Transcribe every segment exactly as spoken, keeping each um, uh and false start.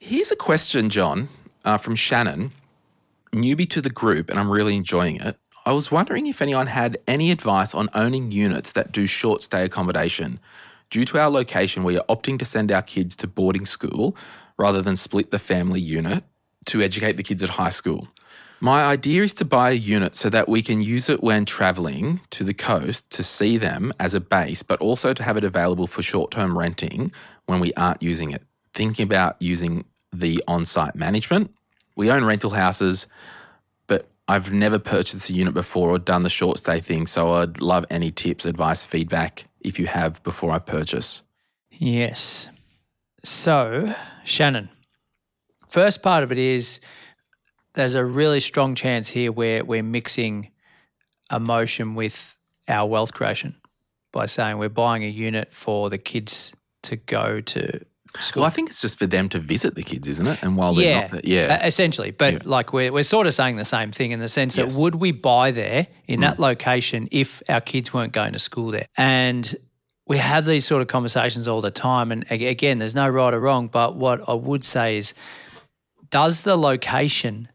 Here's a question, John, uh, from Shannon, newbie to the group, and I'm really enjoying it. I was wondering if anyone had any advice on owning units that do short stay accommodation. Due to our location, we are opting to send our kids to boarding school rather than split the family unit to educate the kids at high school. My idea is to buy a unit so that we can use it when travelling to the coast to see them as a base, but also to have it available for short-term renting when we aren't using it. Thinking about using the on-site management. We own rental houses, but I've never purchased a unit before or done the short stay thing, so I'd love any tips, advice, feedback if you have before I purchase. Yes. So, Shannon, first part of it is there's a really strong chance here where we're mixing emotion with our wealth creation by saying we're buying a unit for the kids to go to school. Well, I think it's just for them to visit the kids, isn't it? And while they're yeah, not there. Yeah, essentially. But yeah. like we're, we're sort of saying the same thing in the sense yes. that would we buy there in mm. that location if our kids weren't going to school there? And we have these sort of conversations all the time. And again, there's no right or wrong, but what I would say is, does the location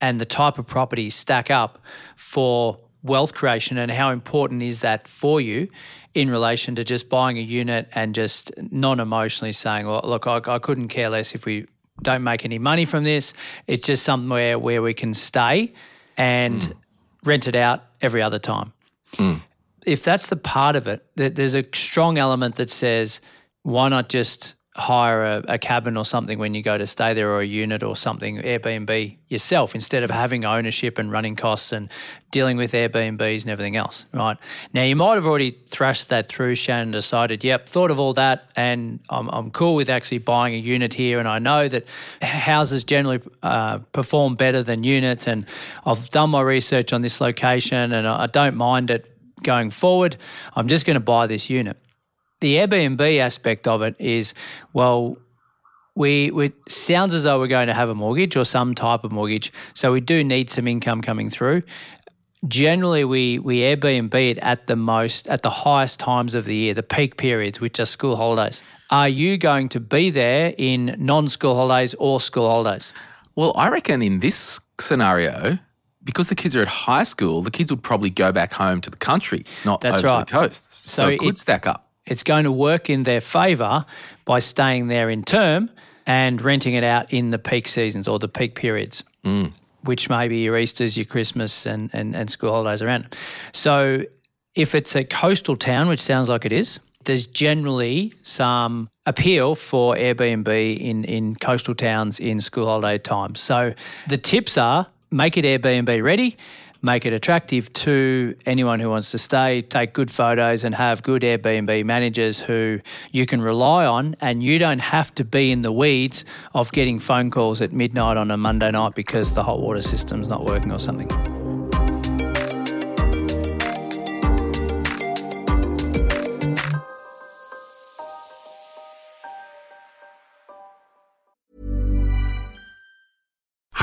and the type of property stack up for wealth creation, and how important is that for you in relation to just buying a unit and just non-emotionally saying, well, look, I, I couldn't care less if we don't make any money from this. It's just somewhere where we can stay and mm. rent it out every other time. Mm. If that's the part of it, there's a strong element that says, why not just hire a, a cabin or something when you go to stay there, or a unit or something, Airbnb yourself, instead of having ownership and running costs and dealing with Airbnbs and everything else, right? Now, you might have already thrashed that through, Shannon, decided, yep, thought of all that, and I'm, I'm cool with actually buying a unit here, and I know that houses generally uh, perform better than units, and I've done my research on this location and I, I don't mind it going forward. I'm just going to buy this unit. The Airbnb aspect of it is, well, we, we sounds as though we're going to have a mortgage or some type of mortgage, so we do need some income coming through. Generally, we we Airbnb it at the most, at the highest times of the year, the peak periods, which are school holidays. Are you going to be there in non-school holidays or school holidays? Well, I reckon in this scenario, because the kids are at high school, the kids would probably go back home to the country, not That's over right. to the coast. So, so it could it, stack up. It's going to work in their favour by staying there in term and renting it out in the peak seasons or the peak periods, mm. which may be your Easters, your Christmas and, and, and school holidays around. So if it's a coastal town, which sounds like it is, there's generally some appeal for Airbnb in, in coastal towns in school holiday time. So the tips are make it Airbnb ready, make it attractive to anyone who wants to stay, take good photos and have good Airbnb managers who you can rely on, and you don't have to be in the weeds of getting phone calls at midnight on a Monday night because the hot water system's not working or something.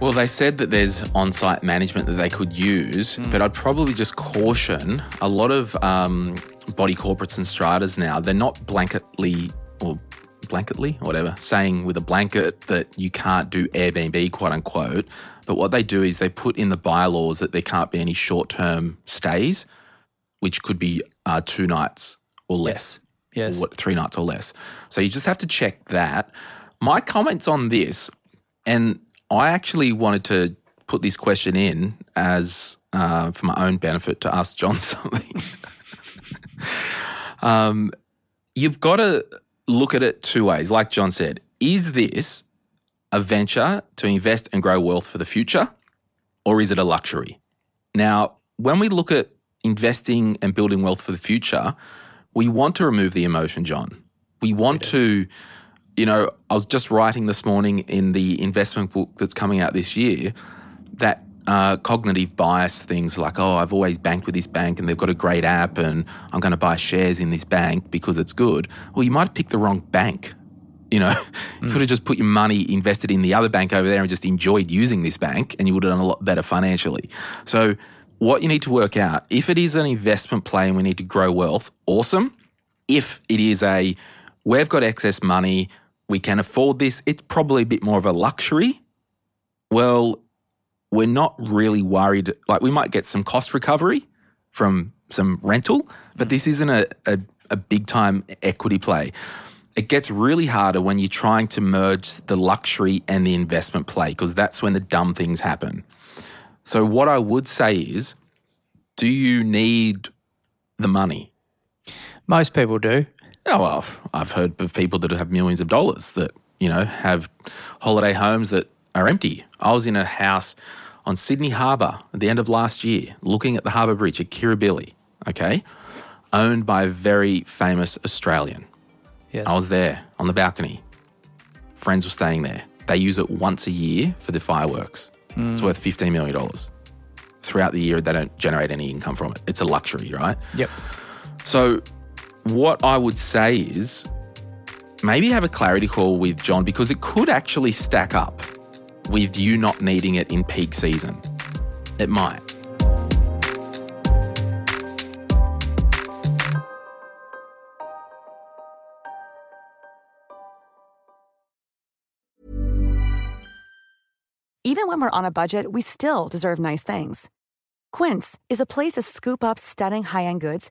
Well, they said that there's on-site management that they could use, mm. but I'd probably just caution a lot of um, body corporates and stratas now, they're not blanketly or blanketly, whatever, saying with a blanket that you can't do Airbnb, quote unquote. But what they do is they put in the bylaws that there can't be any short-term stays, which could be uh, two nights or less. Yes. yes. Or three nights or less. So you just have to check that. My comments on this, and I actually wanted to put this question in as uh, for my own benefit to ask John something. um, you've got to look at it two ways. Like John said, is this a venture to invest and grow wealth for the future, or is it a luxury? Now, when we look at investing and building wealth for the future, we want to remove the emotion, John. We want we to, you know, I was just writing this morning in the investment book that's coming out this year that uh, cognitive bias things like, oh, I've always banked with this bank and they've got a great app and I'm going to buy shares in this bank because it's good. Well, you might have picked the wrong bank. You know, you mm. could have just put your money invested in the other bank over there and just enjoyed using this bank and you would have done a lot better financially. So what you need to work out, if it is an investment play and we need to grow wealth, awesome. If it is a, we've got excess money, we can afford this, it's probably a bit more of a luxury. Well, we're not really worried. Like we might get some cost recovery from some rental, but this isn't a, a, a big time equity play. It gets really harder when you're trying to merge the luxury and the investment play because that's when the dumb things happen. So what I would say is, do you need the money? Most people do. Oh, well, I've, I've heard of people that have millions of dollars that, you know, have holiday homes that are empty. I was in a house on Sydney Harbour at the end of last year looking at the harbour bridge at Kirribilli, okay, owned by a very famous Australian. Yes. I was there on the balcony. Friends were staying there. They use it once a year for the fireworks. Mm. It's worth fifteen million dollars. Throughout the year, they don't generate any income from it. It's a luxury, right? Yep. So what I would say is maybe have a clarity call with John because it could actually stack up with you not needing it in peak season. It might. Even when we're on a budget, we still deserve nice things. Quince is a place to scoop up stunning high-end goods